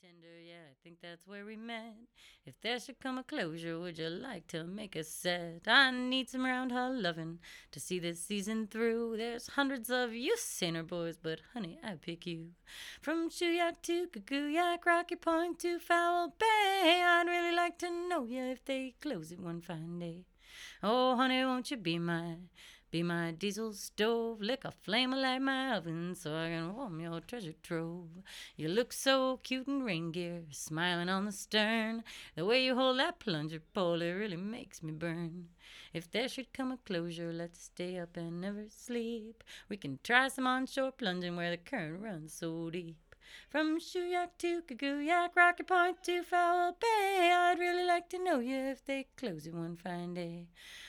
Tinder, yeah, I think that's where we met. If there should come a closure, would you like to make a set? I need some round her lovin' to see this season through. There's hundreds of you saner boys, but honey, I pick you. From Shuyak to Kaguyak, Rocky Point to Fowl Bay, I'd really like to know ya if they close it one fine day. Oh, honey, won't you be my diesel stove, lick a flame like my oven so I can warm your treasure trove. You look so cute in rain gear, smiling on the stern. The way you hold that plunger pole, it really makes me burn. If there should come a closure, let's stay up and never sleep. We can try some onshore plunging where the current runs so deep. From Shuyak to Kaguyak, Rocky Point to Fowl Bay, I'd really like to know you if they close it one fine day.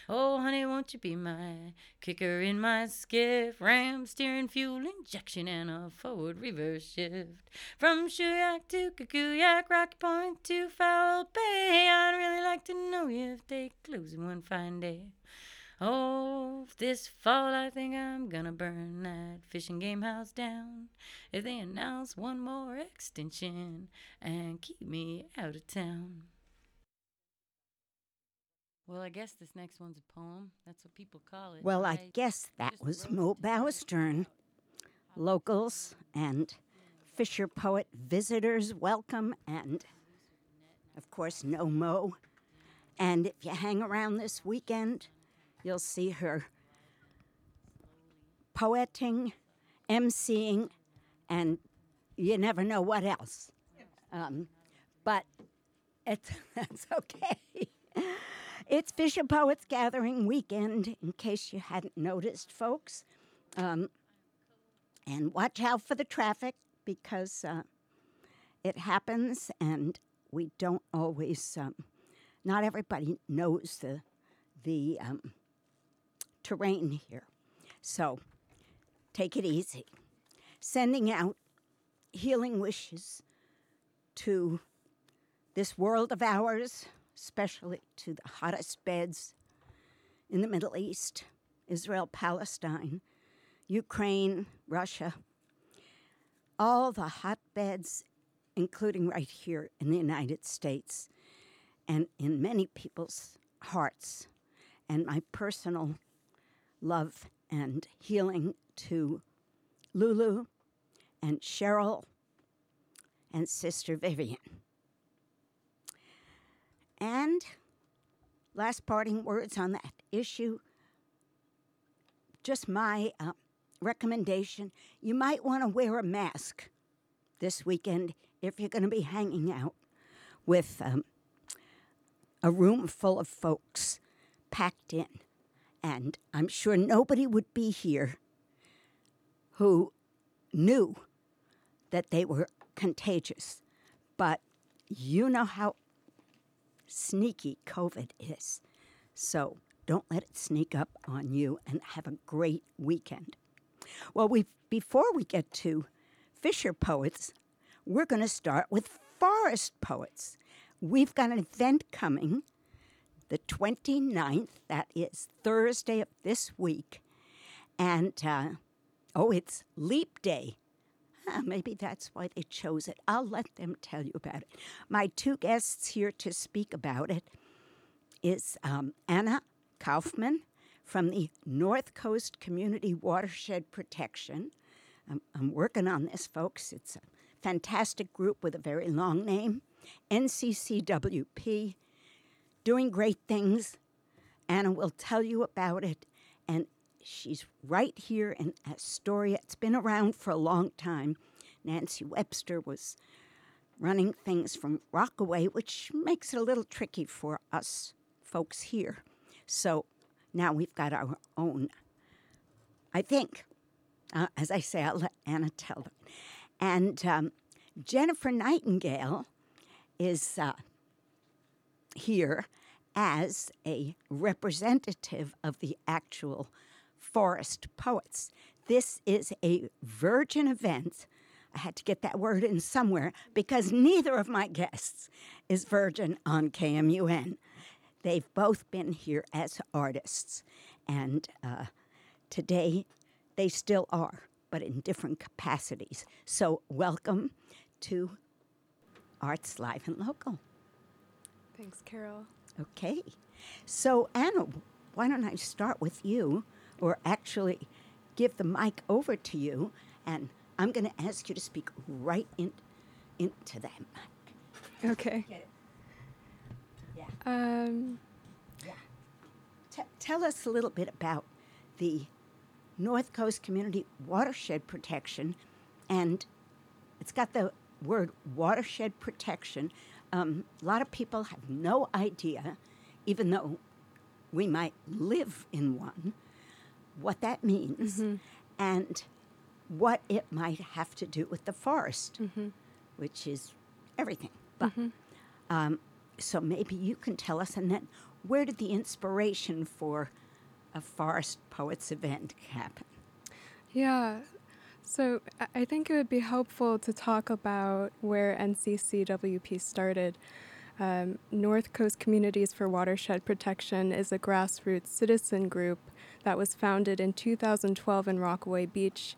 Oh, honey, won't you be my kicker in my skiff, ram, steering, fuel, injection, and a forward reverse shift. From Shuyak to Kaguyak, Rocky Point to Fowl Bay, I'd really like to know you if they close it one fine day. Oh, this fall I think I'm gonna burn that fishing game house down if they announce one more extension and keep me out of town. Well, I guess this next one's a poem. That's what people call it. Well, I guess that was Moe Bowerstern. Locals and Fisher Poet visitors welcome, and, of course, no Moe. And if you hang around this weekend, you'll see her poeting, emceeing, and you never know what else. But that's okay. It's Fisher Poets Gathering weekend, in case you hadn't noticed, folks. And watch out for the traffic, because it happens, and we don't always, not everybody knows the terrain here. So take it easy. Sending out healing wishes to this world of ours, especially to the hottest beds in the Middle East, Israel, Palestine, Ukraine, Russia, all the hotbeds, including right here in the United States and in many people's hearts. And my personal love and healing to Lulu and Cheryl and Sister Vivian. And last parting words on that issue, just my recommendation, you might want to wear a mask this weekend if you're going to be hanging out with a room full of folks packed in. And I'm sure nobody would be here who knew that they were contagious. But you know how sneaky COVID is. So don't let it sneak up on you, and have a great weekend. Well, before we get to Fisher Poets, we're going to start with forest poets. We've got an event coming the 29th, that is Thursday of this week. And, it's Leap Day. Maybe that's why they chose it. I'll let them tell you about it. My two guests here to speak about it is Anna Kaufman from the North Coast Community Watershed Protection. I'm working on this, folks. It's a fantastic group with a very long name, NCCWP. Doing great things. Anna will tell you about it. And she's right here in Astoria. It's been around for a long time. Nancy Webster was running things from Rockaway, which makes it a little tricky for us folks here. So now we've got our own, I think. As I say, I'll let Anna tell them. And Jennifer Nightingale is here as a representative of the actual forest poets. This is a virgin event. I had to get that word in somewhere because neither of my guests is virgin on KMUN. They've both been here as artists, and today they still are, but in different capacities. So welcome to Arts Live and Local. Thanks, Carol. Okay. So, Anna, why don't I start with you, or actually give the mic over to you, and I'm going to ask you to speak right into that mic. Okay. Get it. Yeah. Yeah. Tell us a little bit about the North Coast Community Watershed Protection, and it's got the word watershed protection. A lot of people have no idea, even though we might live in one, what that means mm-hmm. and what it might have to do with the forest, mm-hmm. which is everything. But mm-hmm. So maybe you can tell us, and then where did the inspiration for a Forest Poets event happen? Yeah, so I think it would be helpful to talk about where NCCWP started. North Coast Communities for Watershed Protection is a grassroots citizen group that was founded in 2012 in Rockaway Beach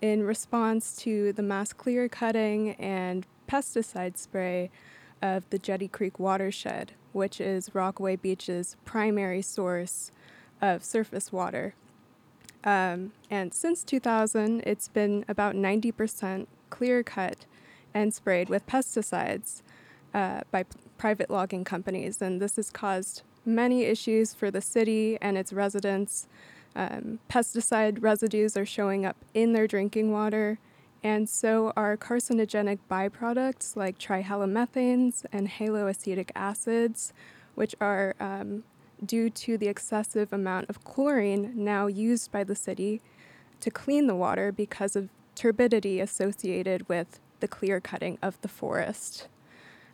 in response to the mass clear cutting and pesticide spray of the Jetty Creek Watershed, which is Rockaway Beach's primary source of surface water. And since 2000, it's been about 90% clear cut and sprayed with pesticides by private logging companies. And this has caused many issues for the city and its residents. Pesticide residues are showing up in their drinking water, and so are carcinogenic byproducts like trihalomethanes and haloacetic acids, which are due to the excessive amount of chlorine now used by the city to clean the water because of turbidity associated with the clear cutting of the forest.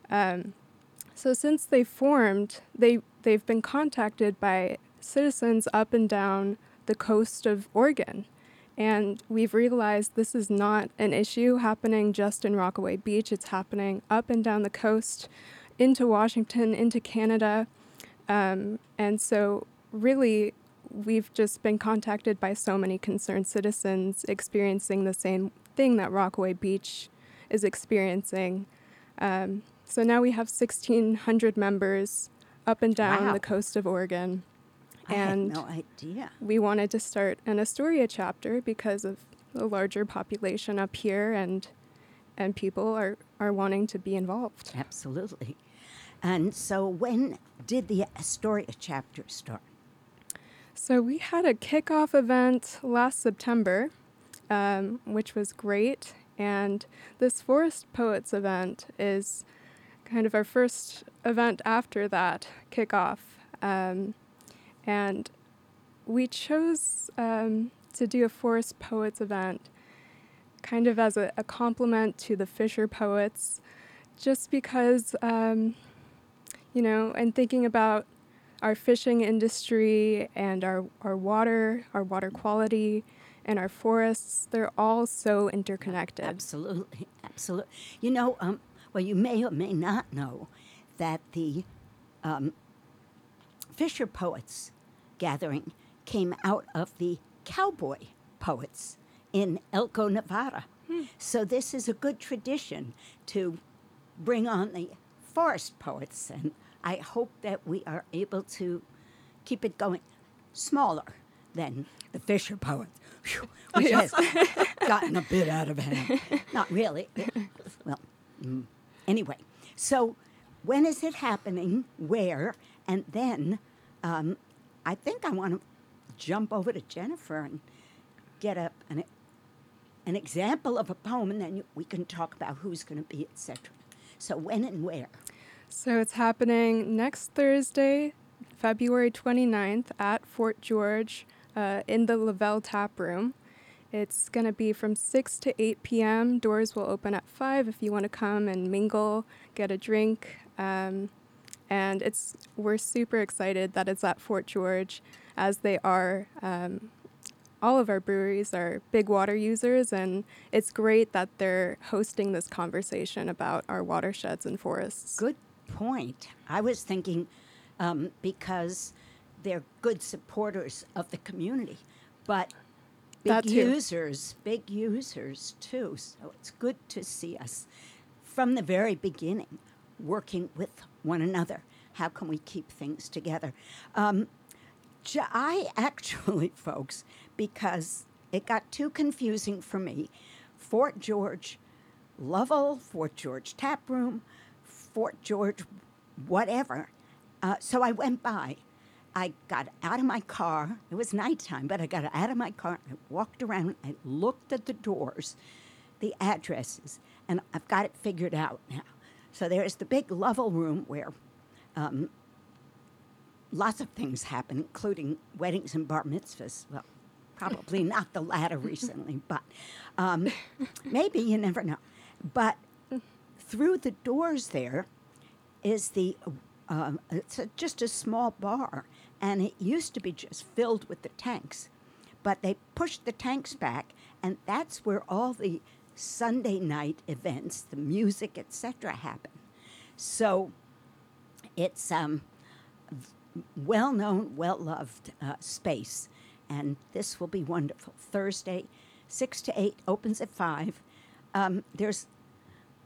So since they formed, they've been contacted by citizens up and down the coast of Oregon. And we've realized this is not an issue happening just in Rockaway Beach. It's happening up and down the coast, into Washington, into Canada. And so really, we've just been contacted by so many concerned citizens experiencing the same thing that Rockaway Beach is experiencing. So now we have 1,600 members up and down the coast of Oregon. And I had no idea. We wanted to start an Astoria chapter because of the larger population up here, and people are wanting to be involved. Absolutely. And so when did the Astoria chapter start? So we had a kickoff event last September, which was great. And this Forest Poets event is kind of our first event after that kickoff. And we chose to do a Forest Poets event kind of as a compliment to the Fisher Poets, just because, and thinking about our fishing industry and our water quality and our forests, they're all so interconnected. Absolutely, absolutely. You may or may not know that the Fisher Poets Gathering came out of the cowboy poets in Elko, Nevada. Hmm. So this is a good tradition to bring on the forest poets, and I hope that we are able to keep it going smaller than the Fisher Poets, which has gotten a bit out of hand. Not really. Well, anyway, so when is it happening? Where? And then I think I want to jump over to Jennifer and get up an example of a poem, and then we can talk about who's going to be, etc. So when and where? So it's happening next Thursday, February 29th at Fort George in the Lovell Tap Room. It's going to be from 6 to 8 p.m. Doors will open at 5 if you want to come and mingle, get a drink. And we're super excited that it's at Fort George, as they are. All of our breweries are big water users, and it's great that they're hosting this conversation about our watersheds and forests. Good point. I was thinking because they're good supporters of the community, but big users too. So it's good to see us from the very beginning, working with one another. How can we keep things together? I actually, folks, because it got too confusing for me, Fort George Lovell, Fort George Tap Room, Fort George whatever. So I went by. I got out of my car. It was nighttime, but I got out of my car. I walked around. I looked at the doors, the addresses, and I've got it figured out now. So there's the big Lovell room where lots of things happen, including weddings and bar mitzvahs. Well, probably not the latter recently, but maybe, you never know. But through the doors there is the... just a small bar, and it used to be just filled with the tanks, but they pushed the tanks back, and that's where all the Sunday night events, the music, etc., happen. So it's well-known, well-loved space, and this will be wonderful. Thursday, 6 to 8, opens at 5. There's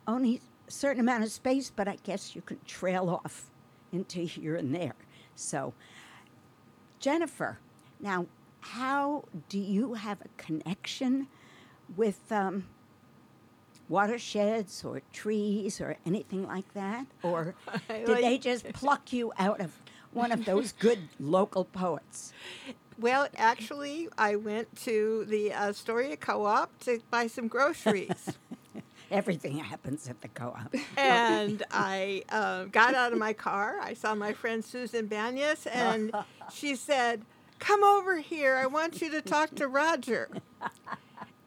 only a certain amount of space, but I guess you can trail off into here and there. So, Jennifer, now, how do you have a connection with watersheds or trees or anything like that? Or did they just pluck you out of one of those good local poets? Well, actually, I went to the Astoria co-op to buy some groceries. Everything happens at the co-op. And I got out of my car. I saw my friend Susan Banyas, and she said, "Come over here. I want you to talk to Roger."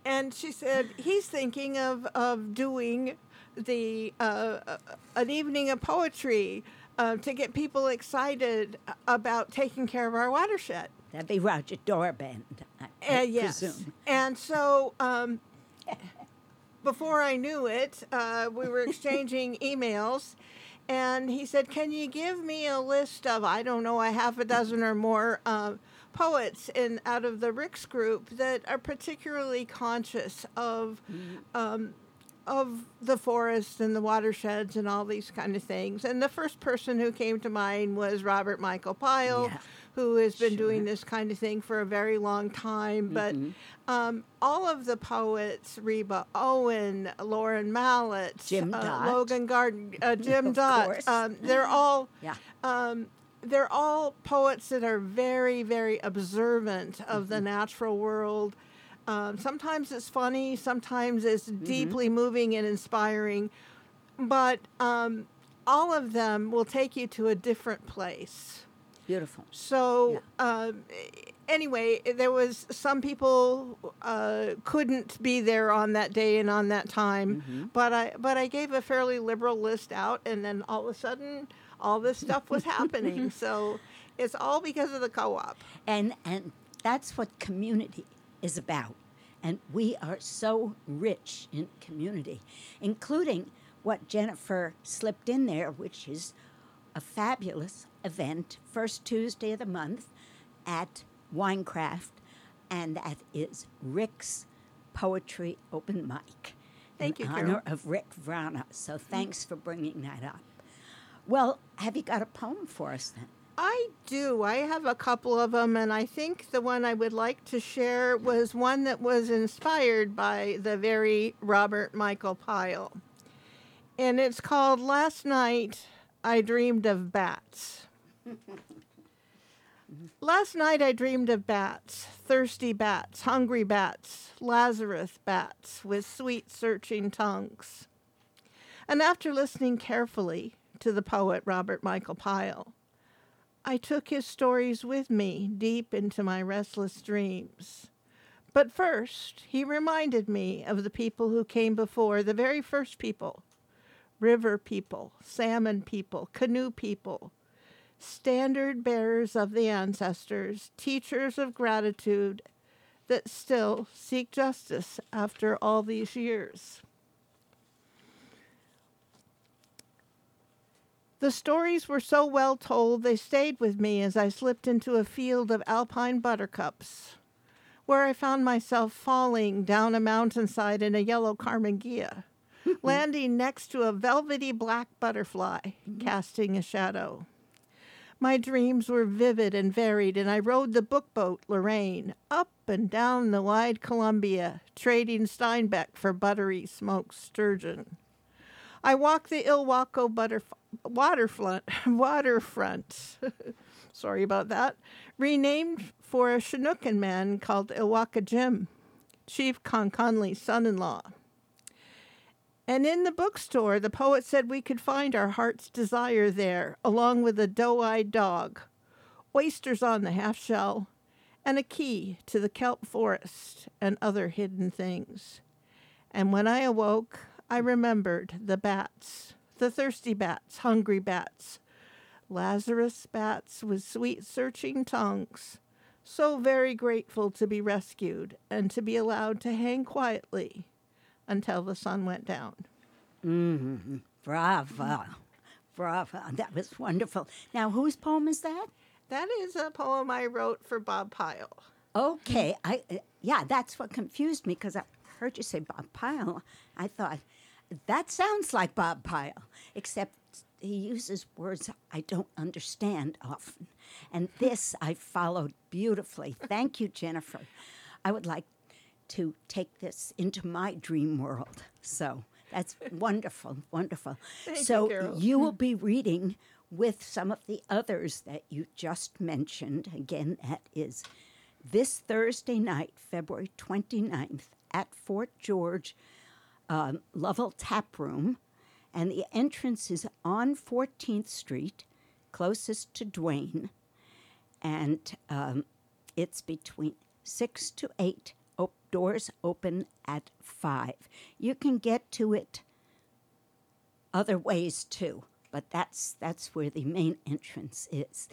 And she said, "He's thinking of doing the an evening of poetry to get people excited about taking care of our watershed." That'd be Roger Dorband, I yes. presume. And so... before I knew it, we were exchanging emails, and he said, "Can you give me a list of, I don't know, a half a dozen or more poets out of the Ricks group that are particularly conscious of the forests and the watersheds and all these kind of things?" And the first person who came to mind was Robert Michael Pyle, yeah. who has been doing this kind of thing for a very long time. Mm-hmm. But all of the poets, Reba Owen, Lauren Mallett, Jim Dott. Logan Garden, Jim Dott, they're all poets that are very, very observant of the natural world. Sometimes it's funny, sometimes it's deeply moving and inspiring, but all of them will take you to a different place. Beautiful. So anyway, there was some people couldn't be there on that day and on that time, but I gave a fairly liberal list out, and then all of a sudden, all this stuff was happening. So it's all because of the co-op. And that's what community is about. And we are so rich in community, including what Jennifer slipped in there, which is a fabulous event, first Tuesday of the month at Winecraft, and that is Rick's Poetry Open Mic. Thank you, Carol. In honor of Rick Vrana. So thanks for bringing that up. Well, have you got a poem for us then? I do. I have a couple of them, and I think the one I would like to share was one that was inspired by the very Robert Michael Pyle. And it's called "Last Night I Dreamed of Bats." Last night I dreamed of bats, thirsty bats, hungry bats, Lazarus bats with sweet searching tongues. And after listening carefully to the poet Robert Michael Pyle, I took his stories with me deep into my restless dreams. But first, he reminded me of the people who came before, the very first people, river people, salmon people, canoe people, standard bearers of the ancestors, teachers of gratitude that still seek justice after all these years. The stories were so well told, they stayed with me as I slipped into a field of alpine buttercups, where I found myself falling down a mountainside in a yellow carmangia, landing next to a velvety black butterfly casting a shadow. My dreams were vivid and varied, and I rode the book boat Lorraine up and down the wide Columbia, trading Steinbeck for buttery smoked sturgeon. I walked the Ilwaco waterfront, sorry about that, renamed for a Chinookan man called Ilwaco Jim, Chief Conconley's son-in-law. And in the bookstore, the poet said we could find our heart's desire there, along with a doe-eyed dog, oysters on the half-shell, and a key to the kelp forest and other hidden things. And when I awoke, I remembered the bats, the thirsty bats, hungry bats, Lazarus bats with sweet searching tongues, so very grateful to be rescued and to be allowed to hang quietly until the sun went down. Mm-hmm. Bravo. Bravo. That was wonderful. Now, whose poem is that? That is a poem I wrote for Bob Pyle. Okay. Yeah, that's what confused me, because I heard you say Bob Pyle. I thought, that sounds like Bob Pyle, except he uses words I don't understand often. And this I followed beautifully. Thank you, Jennifer. I would like to take this into my dream world. So that's wonderful, wonderful. Thank you, Carol. You will be reading with some of the others that you just mentioned. Again, that is this Thursday night, February 29th, at Fort George, Lovell Tap Room. And the entrance is on 14th Street, closest to Duane. And it's between 6 to 8. Doors open at 5. You can get to it other ways too, but that's where the main entrance is.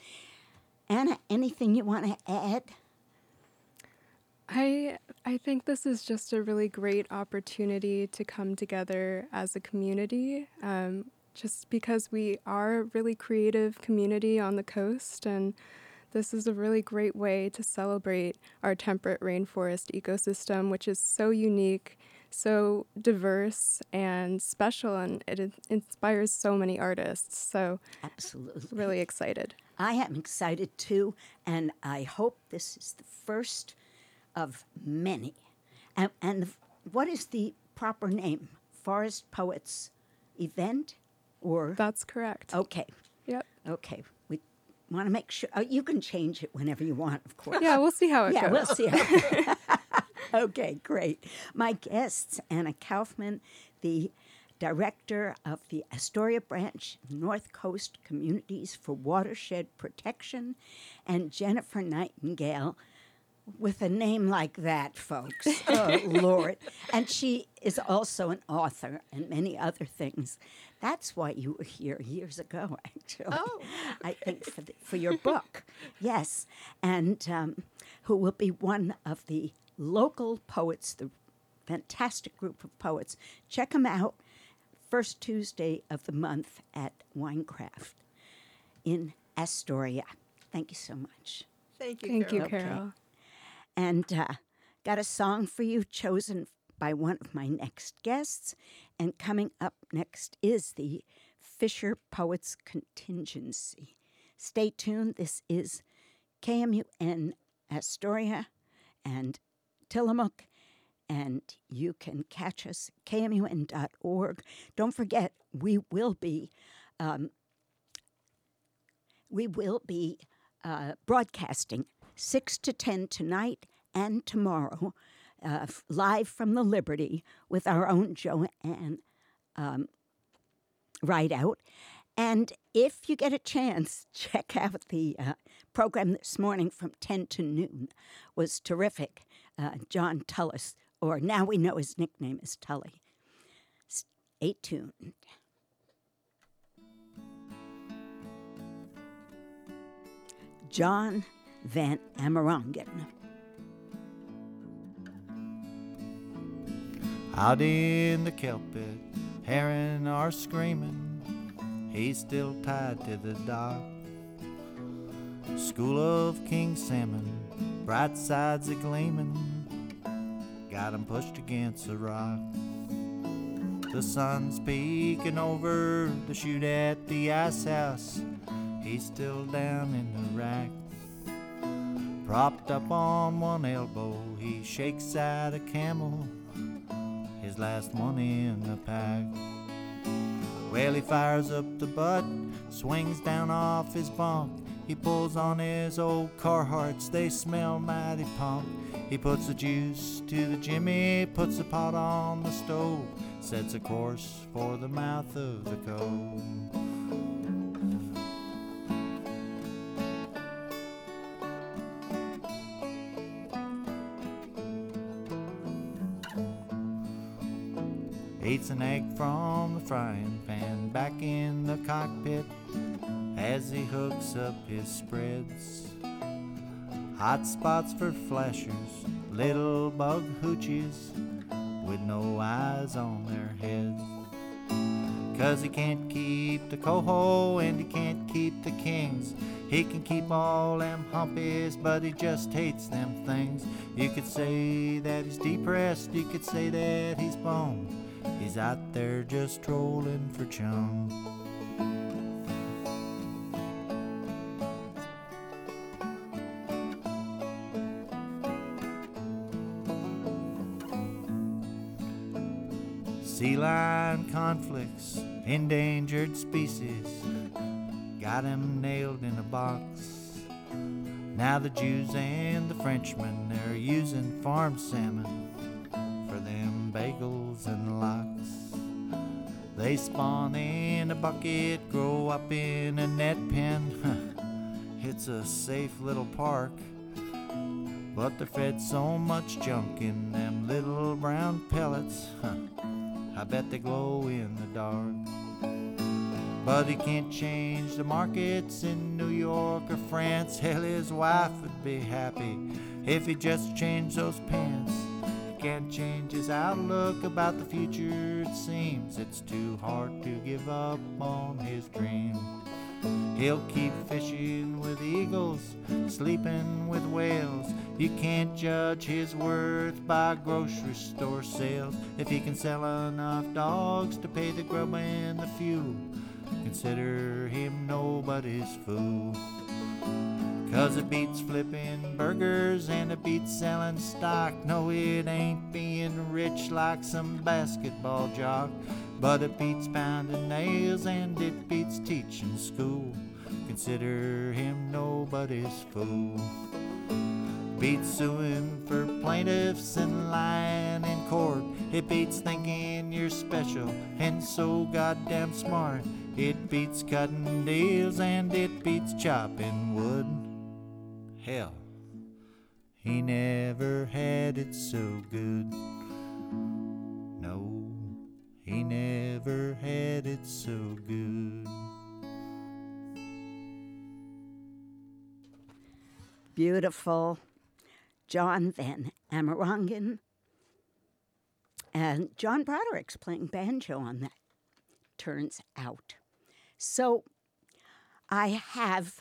Anna, anything you want to add? I think this is just a really great opportunity to come together as a community, just because we are a really creative community on the coast, and this is a really great way to celebrate our temperate rainforest ecosystem, which is so unique, so diverse and special, and it inspires so many artists. So absolutely, really excited. I am excited too, and I hope this is the first of many. And what is the proper name? Forest Poets Event? Or that's correct. Okay. Yep. Okay. Want to make sure you can change it whenever you want, of course. Yeah, we'll see how it goes. Yeah, we'll see how it goes. Okay, great. My guests, Anna Kaufman, the director of the Astoria branch, North Coast Communities for Watershed Protection, and Jennifer Nightingale, with a name like that, folks. Oh, Lord. And she is also an author and many other things. That's why you were here years ago, actually. Oh. I think for your book. Yes. And who will be one of the local poets, the fantastic group of poets. Check them out first Tuesday of the month at Winecraft in Astoria. Thank you so much. Thank you, Carol. Okay. And got a song for you chosen by one of my next guests. And coming up next is the Fisher Poets Contingency. Stay tuned. This is KMUN Astoria and Tillamook. And you can catch us at KMUN.org. Don't forget, we will be broadcasting 6 to 10 tonight and tomorrow, live from the Liberty with our own Joanne Rideout. And if you get a chance, check out the program this morning from 10 to noon. Was terrific. John Tullis, or now we know his nickname is Tully. Stay tuned. John Van Amerongen. Out in the kelp bed, herring are screaming. He's still tied to the dock. School of king salmon, bright sides a gleaming. Got him pushed against the rock. The sun's peeking over the chute at the ice house. He's still down in the rack. Propped up on one elbow, he shakes out a camel, his last one in the pack. Well, he fires up the butt, swings down off his bunk. He pulls on his old Carhartts, they smell mighty punk. He puts the juice to the jimmy, puts the pot on the stove, sets a course for the mouth of the cove. Eats an egg from the frying pan back in the cockpit as he hooks up his spreads. Hot spots for flashers, little bug hoochies with no eyes on their heads. 'Cause he can't keep the coho and he can't keep the kings. He can keep all them humpies, but he just hates them things. You could say that he's depressed, you could say that he's boned. He's out there just trolling for chum. Sea lion conflicts, endangered species, got him nailed in a box. Now the Jews and the Frenchmen, they're using farm salmon for them bagels and lox. They spawn in a bucket, grow up in a net pen. It's a safe little park, but they're fed so much junk in them little brown pellets. I bet they glow in the dark. But he can't change the markets in New York or France. Hell, his wife would be happy if he just changed those pants. He can't change his outlook about the future, it seems. It's too hard to give up on his dream. He'll keep fishing with eagles, sleeping with whales. You can't judge his worth by grocery store sales. If he can sell enough dogs to pay the grub and the fuel, consider him nobody's fool. 'Cause it beats flipping burgers and it beats selling stock. No, it ain't being rich like some basketball jock. But it beats pounding nails and it beats teaching school. Consider him nobody's fool. Beats suing for plaintiffs and lying in court. It beats thinking you're special and so goddamn smart. It beats cutting deals and it beats chopping wood. Hell, he never had it so good. No. He never had it so good. Beautiful. John Van Amerongen. And John Broderick's playing banjo on that, turns out. So I have,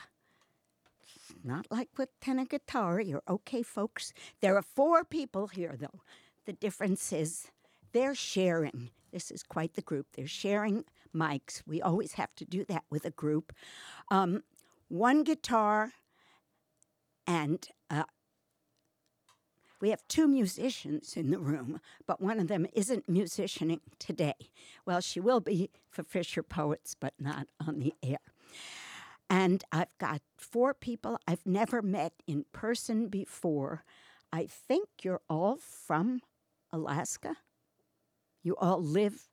not like with tenor guitar, you're okay, folks. There are four people here, though. The difference is they're sharing. This is quite the group. They're sharing mics. We always have to do that with a group. One guitar, and we have two musicians in the room, but one of them isn't musicianing today. Well, she will be for Fisher Poets, but not on the air. And I've got four people I've never met in person before. I think you're all from Alaska. You all live,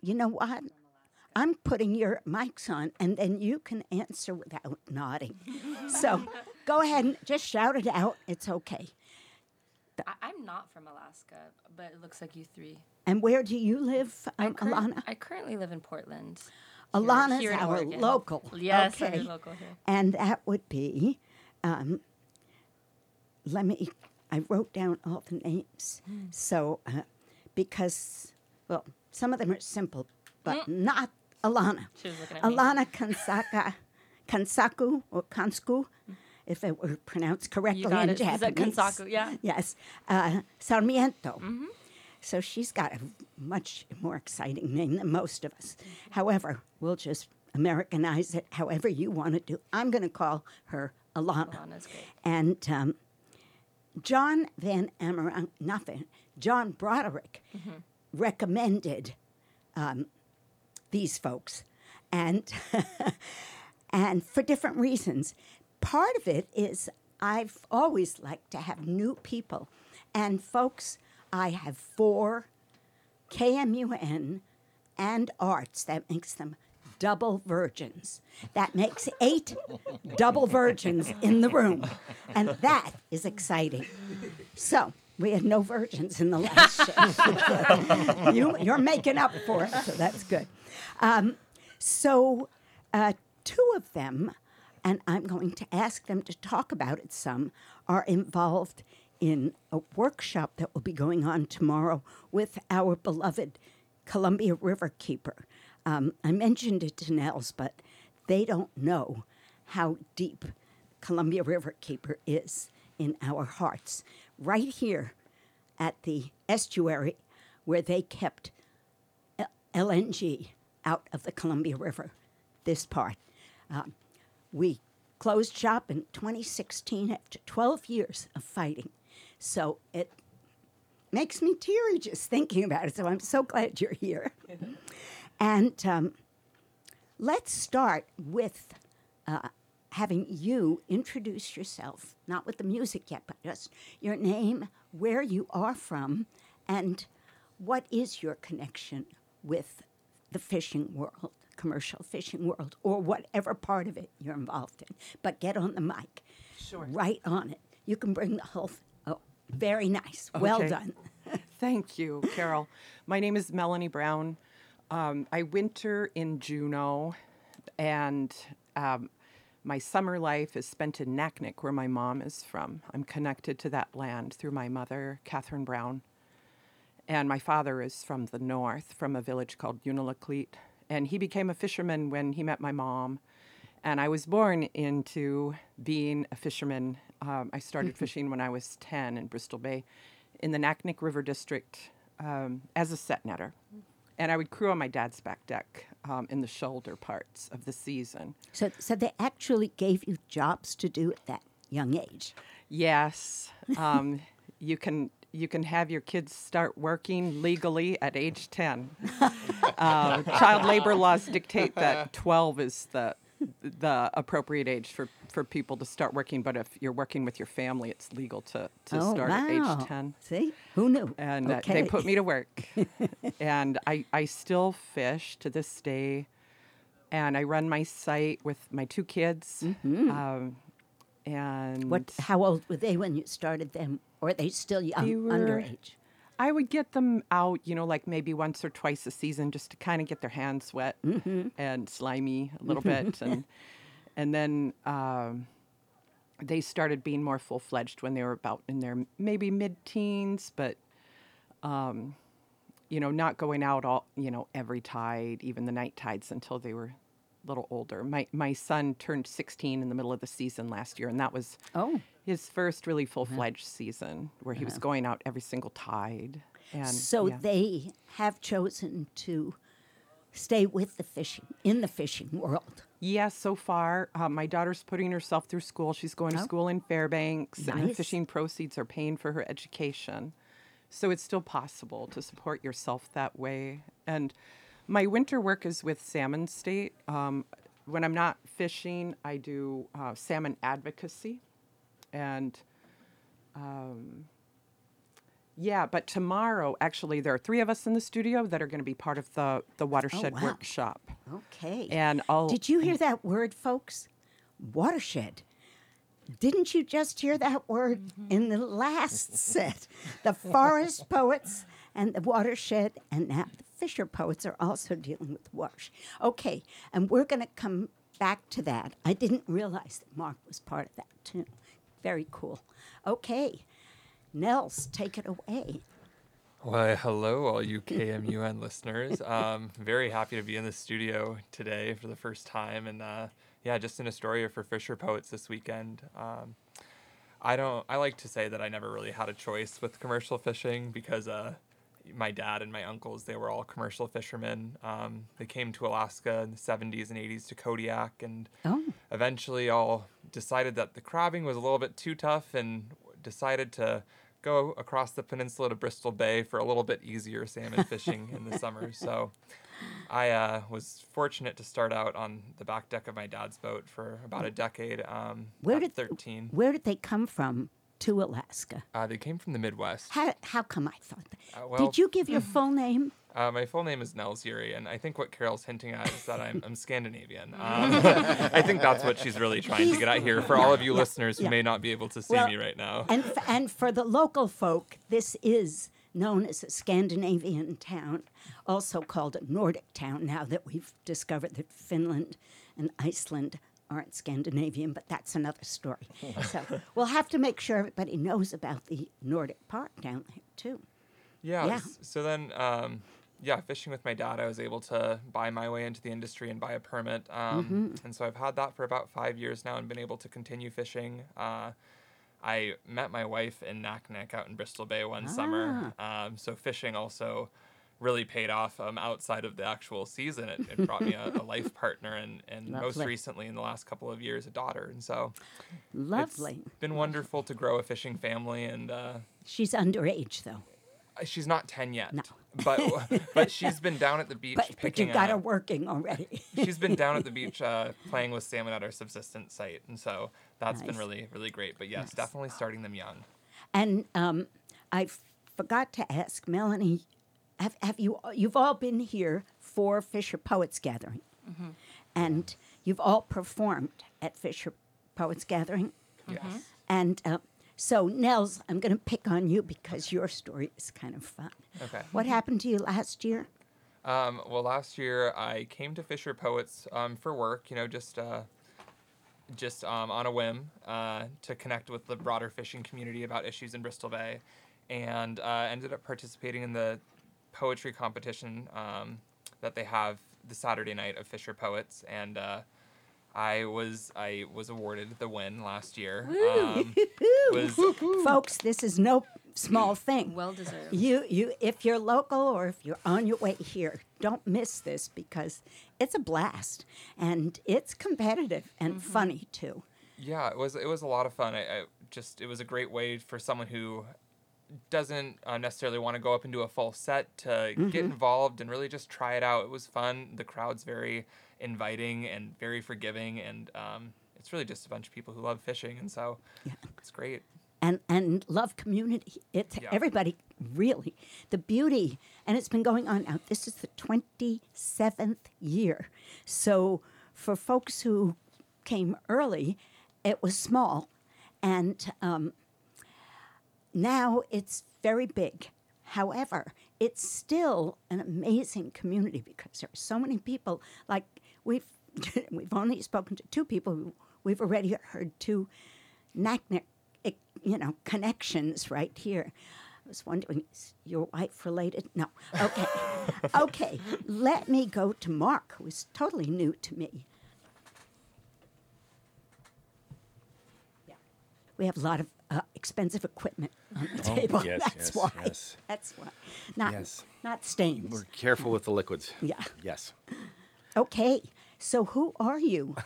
you know what? I'm putting your mics on, and then you can answer without nodding. So go ahead and just shout it out. It's okay. I'm not from Alaska, but it looks like you three. And where do you live, Alana? I currently live in Portland. Alana's here in our Oregon. Local. Yes, okay. I'm local here. And that would be, I wrote down all the names. So, because... Well, some of them are simple, but not Alana. She was looking at Alana Kansaku, if it were pronounced correctly in Japanese. Is that Kansaku, yeah. Yes. Sarmiento. Mm-hmm. So she's got a much more exciting name than most of us. However, we'll just Americanize it however you want to do. I'm going to call her Alana. Alana's great. And John Broderick mm-hmm. recommended these folks, and and for different reasons. Part of it is I've always liked to have new people. And folks, I have 4 KMUN and arts. That makes them double virgins. That makes 8 double virgins in the room. And that is exciting. So we had no virgins in the last show. You're making up for it, so that's good. So 2 of them, and I'm going to ask them to talk about it some, are involved in a workshop that will be going on tomorrow with our beloved Columbia Riverkeeper. I mentioned it to Nels, but they don't know how deep Columbia Riverkeeper is in our hearts. Right here at the estuary where they kept LNG out of the Columbia River, this part. We closed shop in 2016 after 12 years of fighting. So it makes me teary just thinking about it. So I'm so glad you're here. And let's start with having you introduce yourself, not with the music yet, but just your name, where you are from, and what is your connection with the fishing world, commercial fishing world, or whatever part of it you're involved in. But get on the mic. Sure. Right on it. You can bring the whole very nice. Okay. Well done. Thank you, Carol. My name is Melanie Brown. I winter in Juneau, and my summer life is spent in Naknek, where my mom is from. I'm connected to that land through my mother, Catherine Brown. And my father is from the north, from a village called Unalakleet. And he became a fisherman when he met my mom. And I was born into being a fisherman. I started fishing when I was 10 in Bristol Bay in the Naknek River District as a set netter. And I would crew on my dad's back deck in the shoulder parts of the season. So they actually gave you jobs to do at that young age. Yes, you can have your kids start working legally at age 10. Child labor laws dictate that 12 is the appropriate age for people to start working. But if you're working with your family, it's legal to start at age 10. See? Who knew? And they put me to work. And I still fish to this day. And I run my site with my 2 kids. Mm-hmm. And how old were they when you started them? Or are they still young, underage? I would get them out, like maybe once or twice a season just to kind of get their hands wet mm-hmm. and slimy a little bit. And then they started being more full-fledged when they were about in their maybe mid-teens, but, not going out all, every tide, even the night tides until they were a little older. My son turned 16 in the middle of the season last year, and that was... Oh. His first really full-fledged season where he was going out every single tide. And, they have chosen to stay with in the fishing world. Yes, yeah, so far. My daughter's putting herself through school. She's going to school in Fairbanks, and the fishing proceeds are paying for her education. So it's still possible to support yourself that way. And my winter work is with Salmon State. When I'm not fishing, I do salmon advocacy. And, but tomorrow, actually, there are 3 of us in the studio that are going to be part of the watershed workshop. Okay. And Did you hear that word, folks? Watershed. Didn't you just hear that word mm-hmm. in the last set? The forest poets and the watershed, and now the Fisher poets are also dealing with watershed. Okay, and we're going to come back to that. I didn't realize that Mark was part of that, too. Very cool. Okay. Nels, take it away. Well, hello, all you KMUN listeners. Very happy to be in the studio today for the first time. And, just in Astoria for Fisher Poets this weekend. I like to say that I never really had a choice with commercial fishing because my dad and my uncles, they were all commercial fishermen. They came to Alaska in the 70s and 80s to Kodiak, and eventually all decided that the crabbing was a little bit too tough and decided to go across the peninsula to Bristol Bay for a little bit easier salmon fishing in the summer. So I was fortunate to start out on the back deck of my dad's boat for about a decade. Where did they come from to Alaska? They came from the Midwest. How come I thought that? Did you give your full name? My full name is Nelsiri, and I think what Carol's hinting at is that I'm Scandinavian. I think that's what she's really trying to get at here for all of you listeners who may not be able to see me right now. And for the local folk, this is known as a Scandinavian town, also called a Nordic town now that we've discovered that Finland and Iceland aren't Scandinavian, but that's another story. So we'll have to make sure everybody knows about the Nordic part down there, too. Yeah. So then, fishing with my dad, I was able to buy my way into the industry and buy a permit. And so I've had that for about 5 years now and been able to continue fishing. I met my wife in Naknek out in Bristol Bay one summer. So fishing also really paid off outside of the actual season. It brought me a life partner and most recently in the last couple of years, a daughter. And so it's been wonderful to grow a fishing family. And she's underage, though. She's not 10 yet, but she's been down at the beach picking up. But you got her working already. She's been down at the beach playing with salmon at our subsistence site, and so that's been really, really great. But yes, definitely starting them young. And I forgot to ask, Melanie, you've all been here for Fisher Poets Gathering, and you've all performed at Fisher Poets Gathering. Yes. And so, Nels, I'm going to pick on you because your story is kind of fun. Okay. What happened to you last year? Last year I came to Fisher Poets for work, just on a whim to connect with the broader fishing community about issues in Bristol Bay, and ended up participating in the poetry competition that they have the Saturday night of Fisher Poets, and I was awarded the win last year. Folks, this is no small thing. Well deserved. You if you're local or if you're on your way here, don't miss this because it's a blast and it's competitive and funny too. Yeah, it was a lot of fun. I just it was a great way for someone who doesn't necessarily want to go up and do a full set to get involved and really just try it out. It was fun. The crowd's very inviting and very forgiving, and it's really just a bunch of people who love fishing, and so it's great. And love community. It's everybody, really. The beauty, and it's been going on now. This is the 27th year. So for folks who came early, it was small, and now it's very big. However, it's still an amazing community because there are so many people. Like we've only spoken to two people. We've already heard two Naknek, connections right here. I was wondering, is your wife related? No. Okay. Okay. Let me go to Mark, who is totally new to me. Yeah. We have a lot of expensive equipment on the table. Yes, why. Yes. That's why. Not stains. We're careful with the liquids. Yeah. Yes. Okay. So who are you?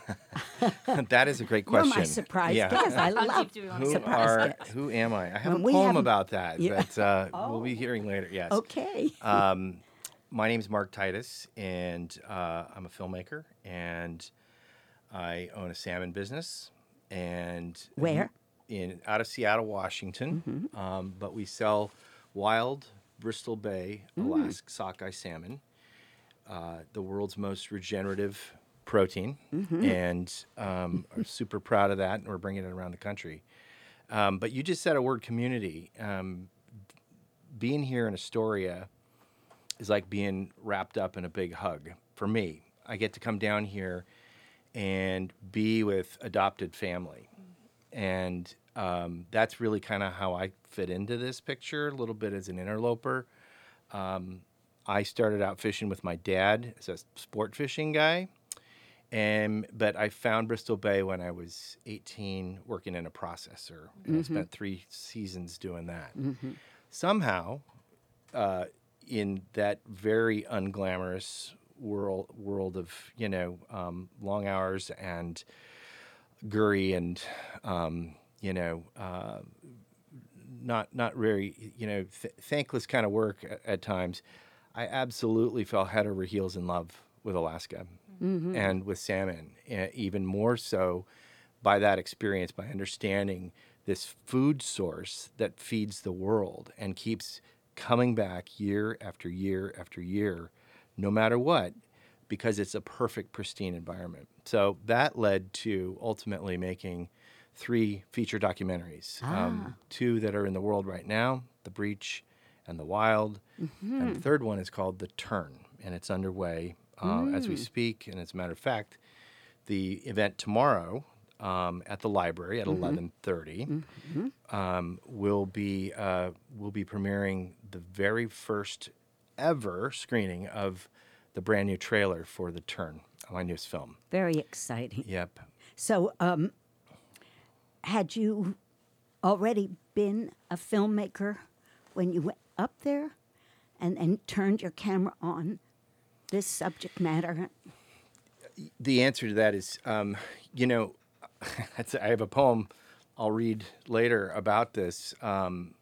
That is a great question. You're my surprise guest. I love surprise guests. Who am I? I have a poem about that that we'll be hearing later. Yes. Okay. My name's Mark Titus, and I'm a filmmaker, and I own a salmon business. And where? Out of Seattle, Washington, but we sell wild Bristol Bay Alaska sockeye salmon, the world's most regenerative protein, and are super proud of that, and we're bringing it around the country. But you just said a word, community. Being here in Astoria is like being wrapped up in a big hug. For me, I get to come down here and be with adopted family. And that's really kind of how I fit into this picture, a little bit as an interloper. I started out fishing with my dad as a sport fishing guy, but I found Bristol Bay when I was 18 working in a processor, and I spent 3 seasons doing that. Somehow, in that very unglamorous world of, long hours and gurry and, not very, thankless kind of work at times, I absolutely fell head over heels in love with Alaska mm-hmm. and with salmon, even more so by that experience, by understanding this food source that feeds the world and keeps coming back year after year after year, no matter what, because it's a perfect, pristine environment. So that led to ultimately making 3 feature documentaries, two that are in the world right now, The Breach and The Wild. Mm-hmm. And the third one is called The Turn, and it's underway as we speak. And as a matter of fact, the event tomorrow at the library at 11:30 mm-hmm. Will be premiering the very first ever screening of the brand new trailer for The Turn, my newest film. Very exciting. Yep. So had you already been a filmmaker when you went up there and then turned your camera on this subject matter? The answer to that is, I have a poem I'll read later about this. When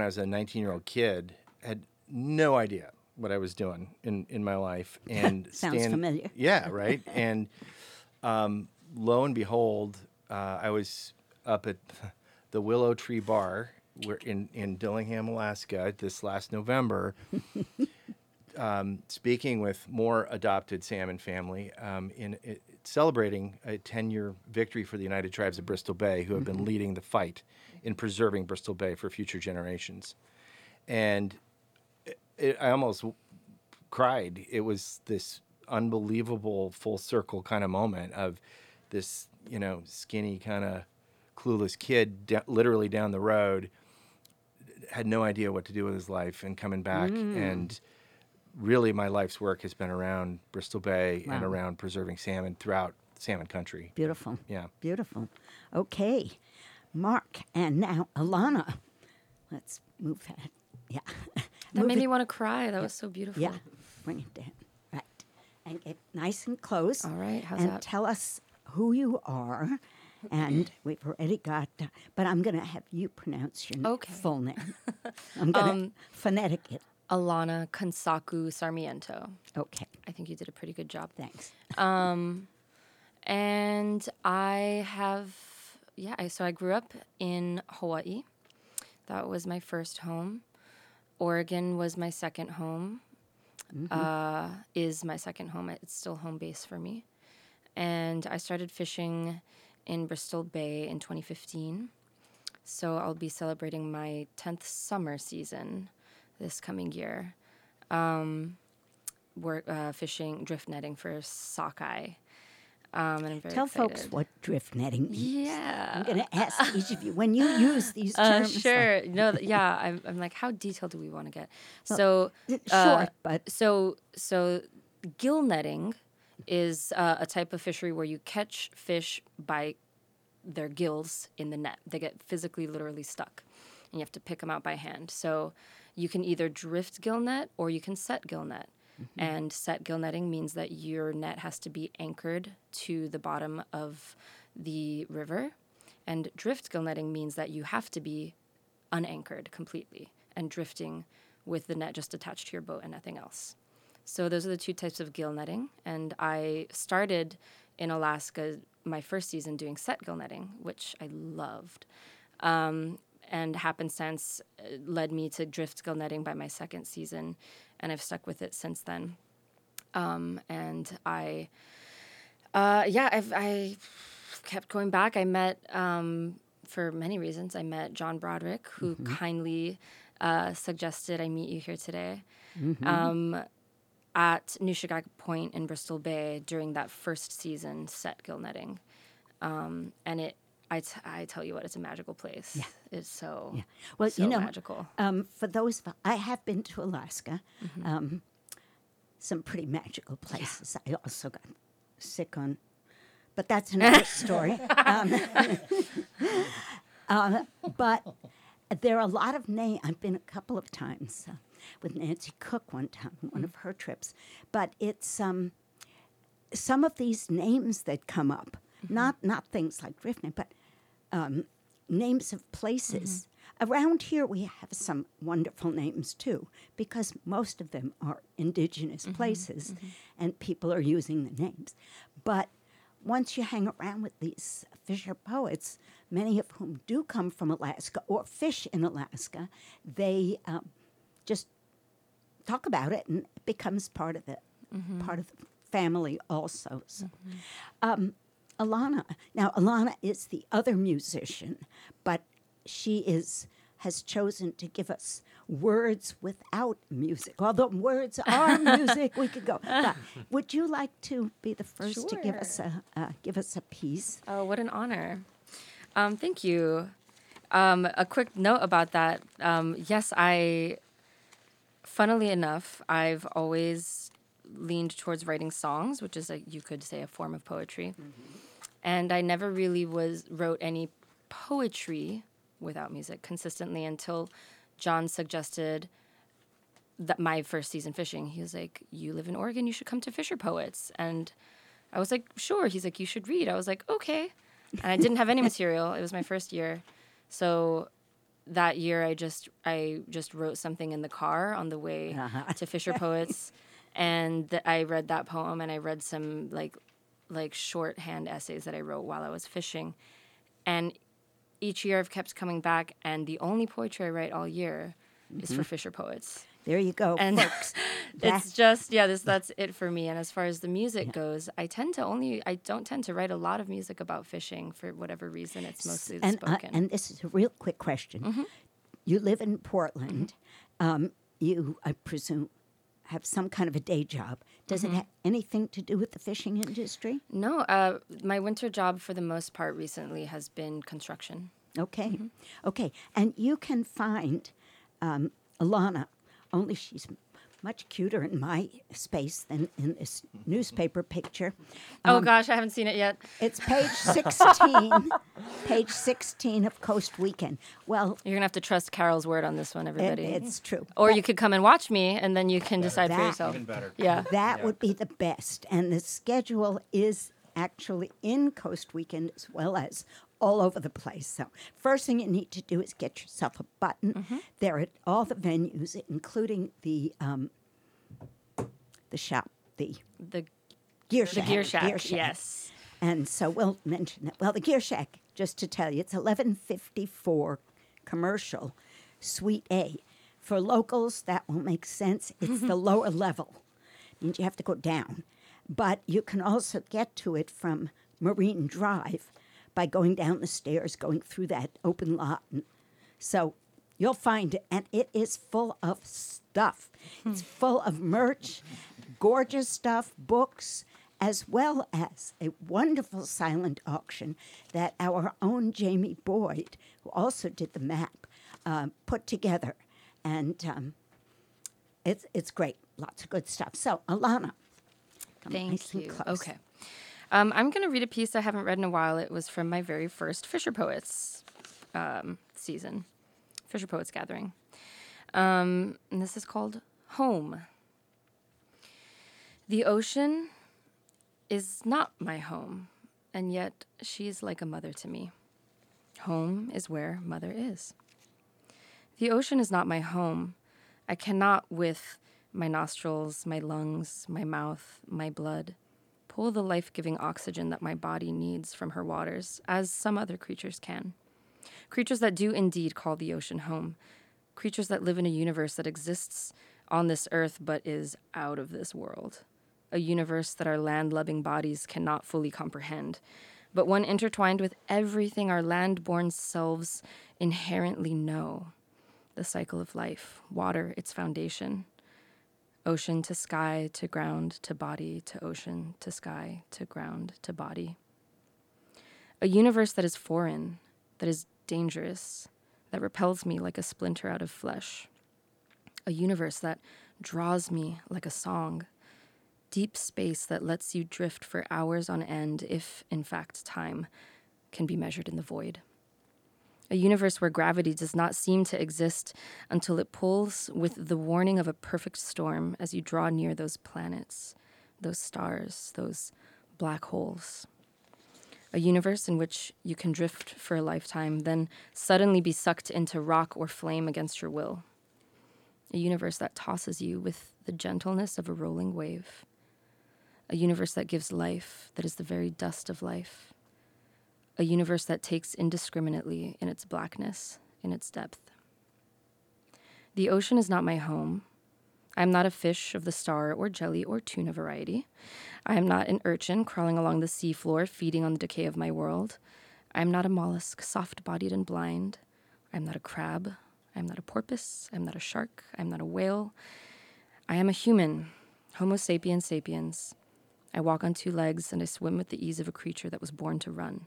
I was a 19-year-old kid, I had no idea what I was doing in my life. And sounds familiar. Yeah, right? And lo and behold, I was up at the Willow Tree Bar in Dillingham, Alaska, this last November, speaking with more adopted salmon family, celebrating a 10-year victory for the United Tribes of Bristol Bay, who have been leading the fight in preserving Bristol Bay for future generations. And I almost cried. It was this unbelievable full circle kind of moment of this, skinny kind of clueless kid literally down the road, had no idea what to do with his life, and coming back and really, my life's work has been around Bristol Bay and around preserving salmon throughout salmon country. Beautiful. Yeah. Beautiful. Okay. Mark, and now Alana. Let's move that. Yeah. That made me want to cry. That was so beautiful. Yeah. Bring it down. Right. And get nice and close. All right. How's that? And tell us who you are. And we've already got, but I'm going to have you pronounce your full name. I'm going to phonetic it. Alana Kansaku-Sarmiento. Okay. I think you did a pretty good job. Thanks. And I have, so I grew up in Hawaii. That was my first home. Oregon was my second home, is my second home. It's still home base for me. And I started fishing in Bristol Bay in 2015. So I'll be celebrating my 10th summer season this coming year. We're fishing, drift netting for sockeye. And I'm very excited. Tell folks what drift netting is. Yeah. I'm going to ask each of you, when you use these terms. Sure. I'm like, how detailed do we want to get? So, So gill netting is a type of fishery where you catch fish by their gills in the net. They get physically, literally stuck, and you have to pick them out by hand. So you can either drift gill net or you can set gill net. Mm-hmm. And set gill netting means that your net has to be anchored to the bottom of the river. And drift gill netting means that you have to be unanchored completely and drifting with the net just attached to your boat and nothing else. So those are the two types of gill netting. And I started in Alaska my first season doing set gill netting, which I loved. And happenstance led me to drift gill netting by my second season, and I've stuck with it since then. And I, I kept going back. I met, for many reasons, I met John Broderick, who kindly suggested I meet you here today at New Shuyak Point in Bristol Bay during that first season set gill netting. And it, I tell you what, it's a magical place. Yeah. It's so, well, so magical. For those, I have been to Alaska, some pretty magical places. Yeah. I also got sick on, but that's another story. But there are a lot of names. I've been a couple of times. with Nancy Cook one time, one of her trips. But it's some of these names that come up, not things like Driftney, but names of places. Around here we have some wonderful names too, because most of them are indigenous places and people are using the names. But once you hang around with these Fisher poets, many of whom do come from Alaska or fish in Alaska, they just talk about it, and it becomes part of the family also. So. Alana. Now, Alana is the other musician, but she has chosen to give us words without music. Although words are music, we could go. But would you like to be the first to give us a piece? Oh, what an honor! Thank you. A quick note about that. Yes, funnily enough, I've always leaned towards writing songs, which is you could say a form of poetry, and I never really wrote any poetry without music consistently until John suggested that my first season fishing. He was like, "You live in Oregon, you should come to Fisher Poets." And I was like, "Sure." He's like, "You should read." I was like, "Okay." And I didn't have any material. It was my first year. So that year I just wrote something in the car on the way to Fisher Poets, and I read that poem, and I read some like shorthand essays that I wrote while I was fishing. And each year I've kept coming back, and the only poetry I write all year is for Fisher Poets. There you go, and folks. It's just, that's it for me. And as far as the music goes, I don't tend to write a lot of music about fishing for whatever reason. It's mostly spoken. And this is a real quick question. You live in Portland. You, I presume, have some kind of a day job. Does it have anything to do with the fishing industry? No. My winter job, for the most part, recently has been construction. Okay. Okay. And you can find Alana, only she's much cuter in my space than in this newspaper picture. Oh, gosh, I haven't seen it yet. It's page 16, page 16 of Coast Weekend. Well, you're going to have to trust Carol's word on this one, everybody. It's true. Or you could come and watch me, and then you can decide for yourself. Even better. Yeah. That would be the best. And the schedule is actually in Coast Weekend as well as all over the place. So first thing you need to do is get yourself a button. They're at all the venues, including the shop, the Gear Shack. The Gear Shack, yes. And so we'll mention that. Well, the Gear Shack, just to tell you, it's 1154 Commercial, Suite A. For locals, that won't make sense. It's the lower level. Means you have to go down. But you can also get to it from Marine Drive by going down the stairs, going through that open lot. So you'll find it, and it is full of stuff. It's full of merch, gorgeous stuff, books, as well as a wonderful silent auction that our own Jamie Boyd, who also did the map, put together. And it's great, lots of good stuff. So, Alana. Thank you. Okay. I'm going to read a piece I haven't read in a while. It was from my very first Fisher Poets season, Fisher Poets Gathering. And this is called Home. The ocean is not my home, and yet she is like a mother to me. Home is where mother is. The ocean is not my home. I cannot with my nostrils, my lungs, my mouth, my blood pull the life-giving oxygen that my body needs from her waters, as some other creatures can. Creatures that do indeed call the ocean home. Creatures that live in a universe that exists on this earth but is out of this world. A universe that our land-loving bodies cannot fully comprehend, but one intertwined with everything our land-born selves inherently know. The cycle of life, water, its foundation. Ocean to sky, to ground, to body, to ocean, to sky, to ground, to body. A universe that is foreign, that is dangerous, that repels me like a splinter out of flesh. A universe that draws me like a song. Deep space that lets you drift for hours on end, if, in fact, time can be measured in the void. a universe where gravity does not seem to exist until it pulls with the warning of a perfect storm as you draw near those planets, those stars, those black holes. A universe in which you can drift for a lifetime, then suddenly be sucked into rock or flame against your will. A universe that tosses you with the gentleness of a rolling wave. A universe that gives life, that is the very dust of life. A universe that takes indiscriminately in its blackness, in its depth. The ocean is not my home. I am not a fish of the star or jelly or tuna variety. I am not an urchin crawling along the seafloor, feeding on the decay of my world. I am not a mollusk, soft-bodied and blind. I am not a crab. I am not a porpoise. I am not a shark. I am not a whale. I am a human, Homo sapiens sapiens. I walk on two legs and I swim with the ease of a creature that was born to run.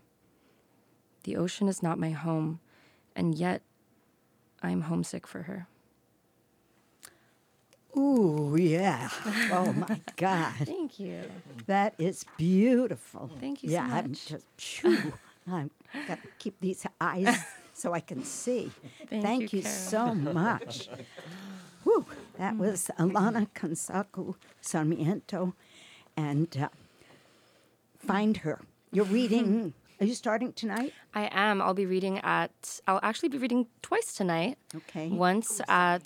The ocean is not my home, and yet I am homesick for her. Ooh, yeah. Oh, my God. Thank you. That is beautiful. Thank you so much. I'm got to keep these eyes so I can see. Thank you so much. Whew, that was Alana Kansaku-Sarmiento. And find her. You're reading... Are you starting tonight? I am. I'll actually be reading twice tonight. Okay. Once at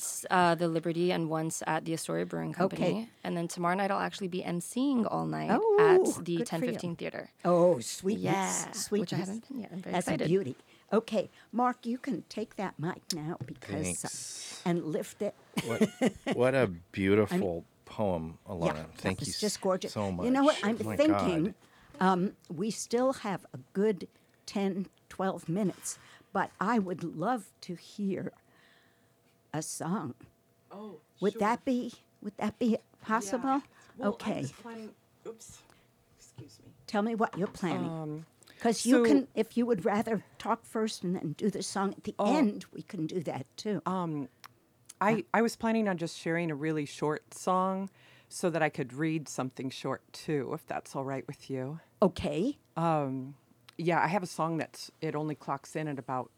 the Liberty and once at the Astoria Brewing Company. Okay. And then tomorrow night I'll actually be emceeing all night at the 10:15 Theater. Oh, sweetness. Yeah, sweetness. Which I haven't been yet. I'm very excited. That's a beauty. Okay, Mark, you can take that mic now because and lift it. What a beautiful poem, Alana. Yeah, thank you just gorgeous. So much. You know what? I'm thinking... God. We still have a good 10, 12 minutes, but I would love to hear a song. Oh, would that be? Would that be possible? Yeah. Well, okay. I was planning, excuse me. Tell me what you're planning, because you can. If you would rather talk first and then do the song at the end, we can do that too. I was planning on just sharing a really short song, so that I could read something short, too, if that's all right with you. Okay. Yeah, I have a song it only clocks in at about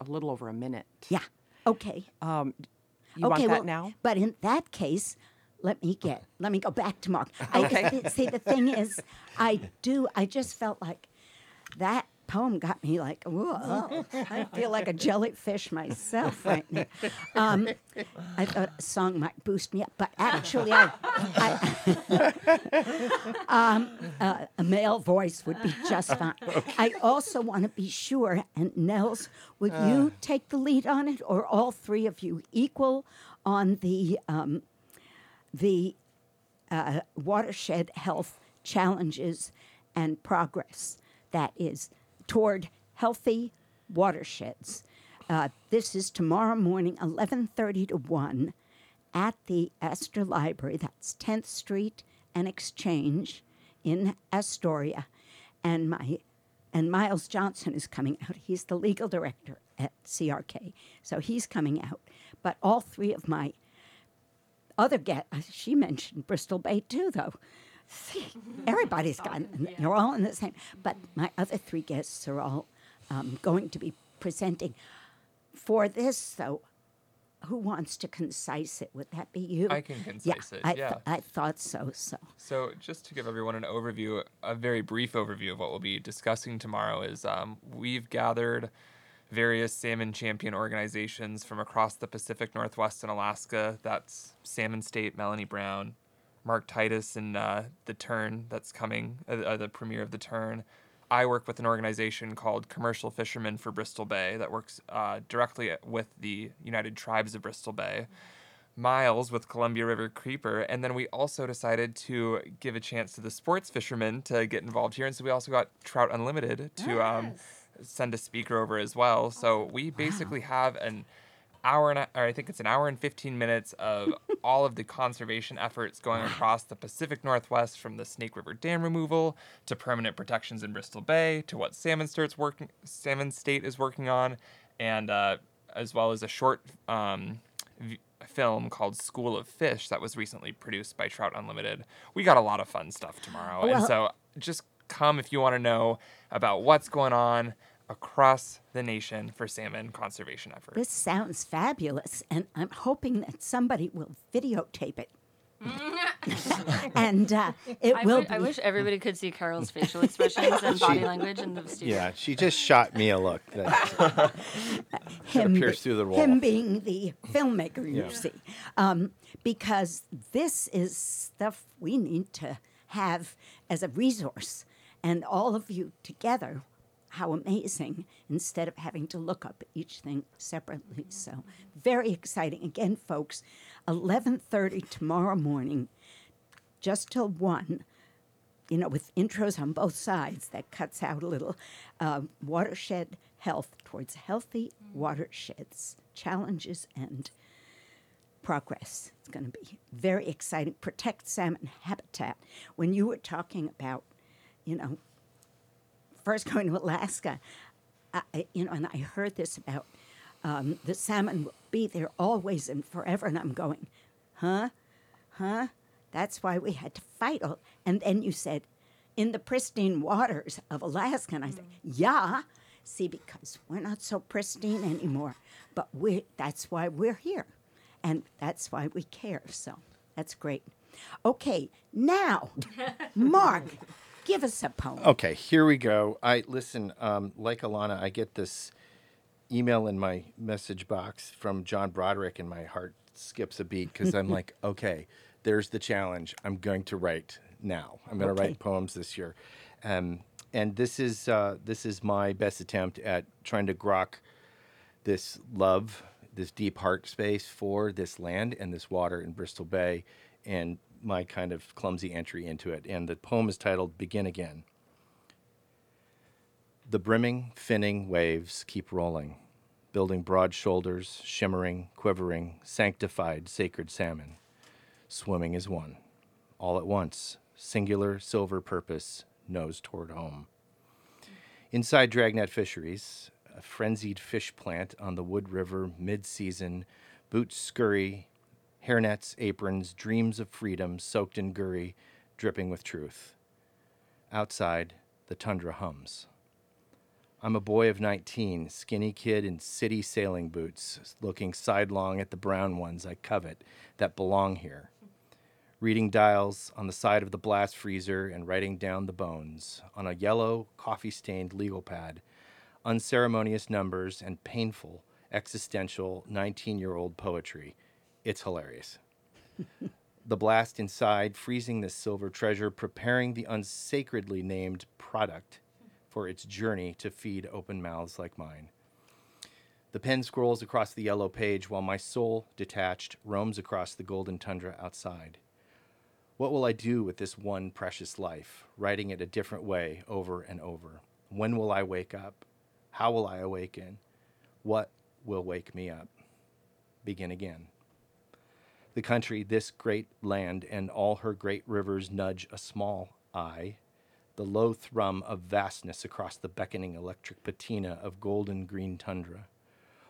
a little over a minute. Yeah, okay. You want that now? But in that case, let me go back to Mark. Okay. See, the thing is, I just felt like that poem got me like, whoa, I feel like a jellyfish myself right now. I thought a song might boost me up, but actually a male voice would be just fine. Okay. I also want to be sure, and Nels, would you take the lead on it, or all three of you equal on the watershed health challenges and progress that is toward healthy watersheds. This is tomorrow morning, 11:30 to 1, at the Astor Library. That's 10th Street and Exchange in Astoria. And Miles Johnson is coming out. He's the legal director at CRK, so he's coming out. But all three of my other guests, she mentioned Bristol Bay too, though. See, everybody's gotten, they're all in the same. But my other three guests are all going to be presenting. For this, though, who wants to concise it? Would that be you? I can concise it, yeah. I thought so, So just to give everyone an overview, a very brief overview of what we'll be discussing tomorrow is we've gathered various salmon champion organizations from across the Pacific Northwest and Alaska. That's Salmon State, Melanie Brown, Mark Titus and The Turn that's coming, the premiere of The Turn. I work with an organization called Commercial Fishermen for Bristol Bay that works directly with the United Tribes of Bristol Bay. Miles with Columbia Riverkeeper. And then we also decided to give a chance to the sports fishermen to get involved here. And so we also got Trout Unlimited to send a speaker over as well. So we basically have an hour and I think it's an hour and 15 minutes of all of the conservation efforts going across the Pacific Northwest, from the Snake River Dam removal to permanent protections in Bristol Bay to what Salmon State is working on, and as well as a short film called School of Fish that was recently produced by Trout Unlimited. We got a lot of fun stuff tomorrow, and so just come if you want to know about what's going on. across the nation for salmon conservation efforts. This sounds fabulous, and I'm hoping that somebody will videotape it. And I wish everybody could see Carol's facial expressions and body language in the studio. Yeah, she just shot me a look. Pierced through the wall. Him being the filmmaker, you see. Because this is stuff we need to have as a resource. And all of you together, how amazing, instead of having to look up each thing separately. So very exciting. Again, folks, 11:30 tomorrow morning, just till 1, you know, with intros on both sides. That cuts out a little. Watershed Health Towards Healthy Watersheds, Challenges and Progress. It's going to be very exciting. Protect salmon habitat. When you were talking about, you know, first going to Alaska, and I heard this about the salmon will be there always and forever, and I'm going, huh? That's why we had to fight. And then you said, in the pristine waters of Alaska, and I said, yeah, see, because we're not so pristine anymore, but that's why we're here, and that's why we care, so that's great. Okay, now, Mark, give us a poem. Okay, here we go. Like Alana, I get this email in my message box from John Broderick, and my heart skips a beat because I'm like, okay, there's the challenge. I'm going to write now. I'm going to write poems this year, and this is my best attempt at trying to grok this love, this deep heart space for this land and this water in Bristol Bay, and my kind of clumsy entry into it. And the poem is titled Begin Again. The brimming, finning waves keep rolling, building broad shoulders, shimmering, quivering, sanctified, sacred salmon. Swimming is one, all at once, singular, silver purpose, nose toward home. Inside Dragnet Fisheries, a frenzied fish plant on the Wood River mid-season, boots scurry, hairnets, aprons, dreams of freedom soaked in gurry, dripping with truth. Outside, the tundra hums. I'm a boy of 19, skinny kid in city sailing boots, looking sidelong at the brown ones I covet that belong here. Reading dials on the side of the blast freezer and writing down the bones on a yellow, coffee-stained legal pad, unceremonious numbers and painful, existential 19-year-old poetry. It's hilarious. The blast inside, freezing this silver treasure, preparing the unsacredly named product for its journey to feed open mouths like mine. The pen scrolls across the yellow page while my soul, detached, roams across the golden tundra outside. What will I do with this one precious life, writing it a different way over and over? When will I wake up? How will I awaken? What will wake me up? Begin again. The country, this great land, and all her great rivers nudge a small eye, the low thrum of vastness across the beckoning electric patina of golden green tundra.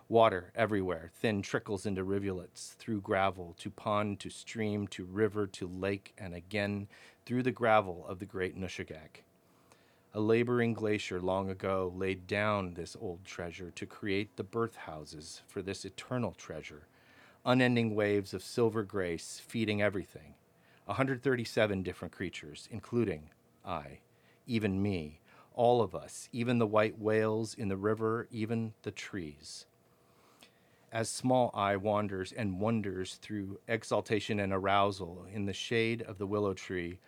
Water everywhere, thin trickles into rivulets, through gravel, to pond, to stream, to river, to lake, and again through the gravel of the great Nushagak. A laboring glacier long ago laid down this old treasure to create the birth houses for this eternal treasure. Unending waves of silver grace feeding everything, 137 different creatures, including I, even me, all of us, even the white whales in the river, even the trees. As small I wanders and wonders through exaltation and arousal in the shade of the willow tree,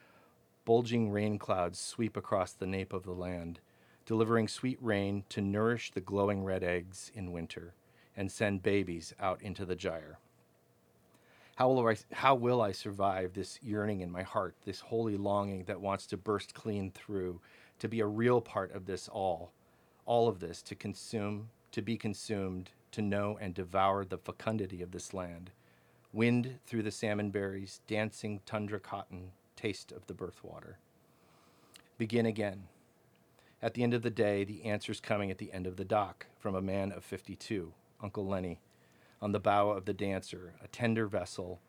bulging rain clouds sweep across the nape of the land, delivering sweet rain to nourish the glowing red eggs in winter and send babies out into the gyre. How will I survive this yearning in my heart, this holy longing that wants to burst clean through, to be a real part of this all of this, to consume, to be consumed, to know and devour the fecundity of this land? Wind through the salmon berries, dancing tundra cotton, taste of the birth water. Begin again. At the end of the day, the answer's coming at the end of the dock from a man of 52, Uncle Lenny, on the bow of the Dancer, a tender vessel,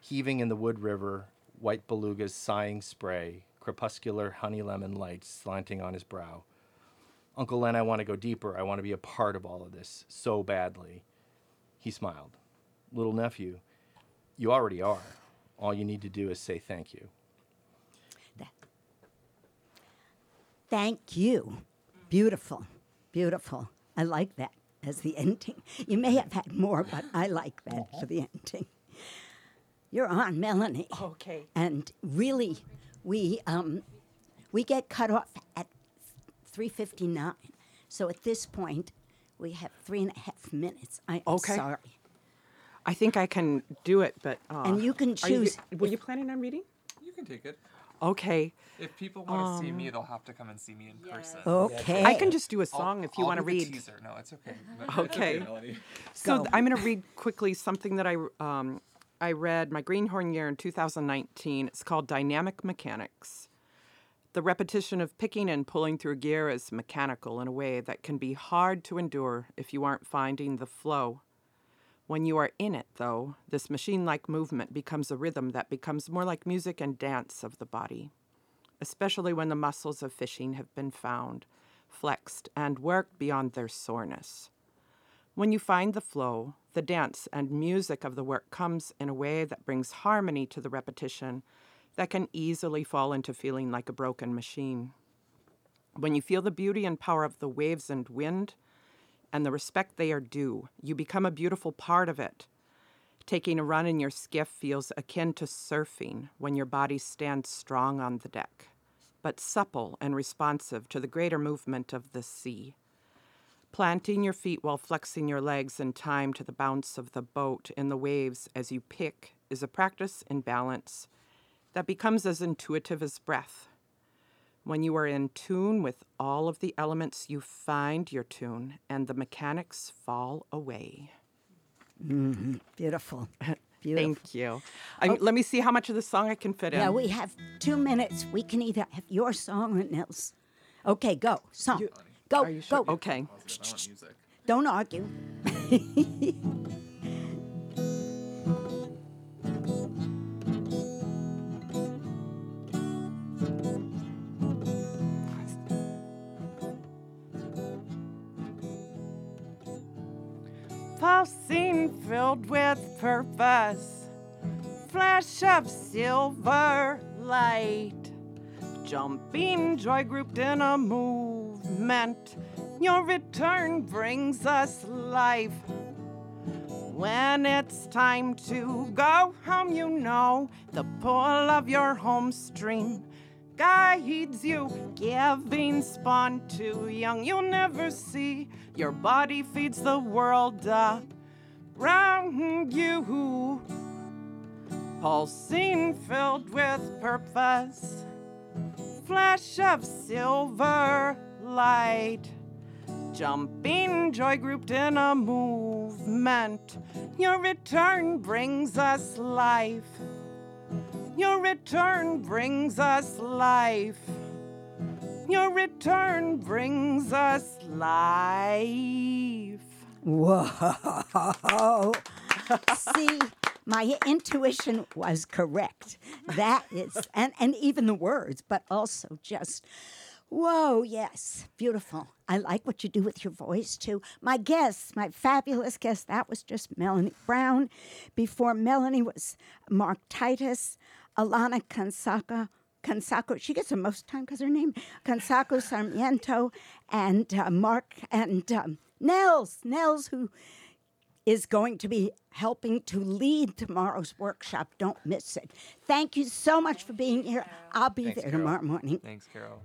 heaving in the Wood River, white beluga's sighing spray, crepuscular honey lemon lights slanting on his brow. Uncle Len, I want to go deeper. I want to be a part of all of this so badly. He smiled. Little nephew, you already are. All you need to do is say thank you. Thank you. Beautiful, beautiful. I like that as the ending. You may have had more, but I like that for the ending. You're on, Melanie. Okay. And really, we get cut off at 3:59. So at this point, we have 3.5 minutes. I'm sorry. I think I can do it, but... and you can choose... Were you planning on reading? You can take it. Okay. If people want to see me, they'll have to come and see me in person. Okay. I can just do a song if you want to read. I'll teaser. No, it's okay. Okay. Okay. So I'm going to read quickly something that I read my Greenhorn year in 2019. It's called Dynamic Mechanics. The repetition of picking and pulling through gear is mechanical in a way that can be hard to endure if you aren't finding the flow. When you are in it, though, this machine-like movement becomes a rhythm that becomes more like music and dance of the body, especially when the muscles of fishing have been found, flexed, and worked beyond their soreness. When you find the flow, the dance and music of the work comes in a way that brings harmony to the repetition that can easily fall into feeling like a broken machine. When you feel the beauty and power of the waves and wind, and the respect they are due, you become a beautiful part of it. Taking a run in your skiff feels akin to surfing when your body stands strong on the deck, but supple and responsive to the greater movement of the sea. Planting your feet while flexing your legs in time to the bounce of the boat in the waves as you pick is a practice in balance that becomes as intuitive as breath. When you are in tune with all of the elements, you find your tune, and the mechanics fall away. Mm-hmm. Beautiful. Beautiful. Thank you. Let me see how much of the song I can fit in. Yeah, we have 2 minutes. We can either have your song or Nils. Okay, go. Song. Go, go. Sure? Okay. Don't argue. Pulsing filled with purpose, flash of silver light, jumping joy grouped in a movement, your return brings us life. When it's time to go home, you know the pull of your home stream guides you, giving spawn to young. You'll never see your body feeds the world around you. Pulsing filled with purpose, flash of silver light, jumping joy grouped in a movement. Your return brings us life. Your return brings us life. Your return brings us life. Whoa. See, my intuition was correct. That is, and even the words, but also just, whoa, yes, beautiful. I like what you do with your voice, too. My guest, my fabulous guest, that was just Melanie Brown. Before Melanie was Mark Titus. Alana Kansaku, she gets the most time because her name, Kansaku-Sarmiento, and Mark, and Nels, who is going to be helping to lead tomorrow's workshop. Don't miss it. Thank you so much for being here. I'll be there tomorrow morning. Thanks, Carol.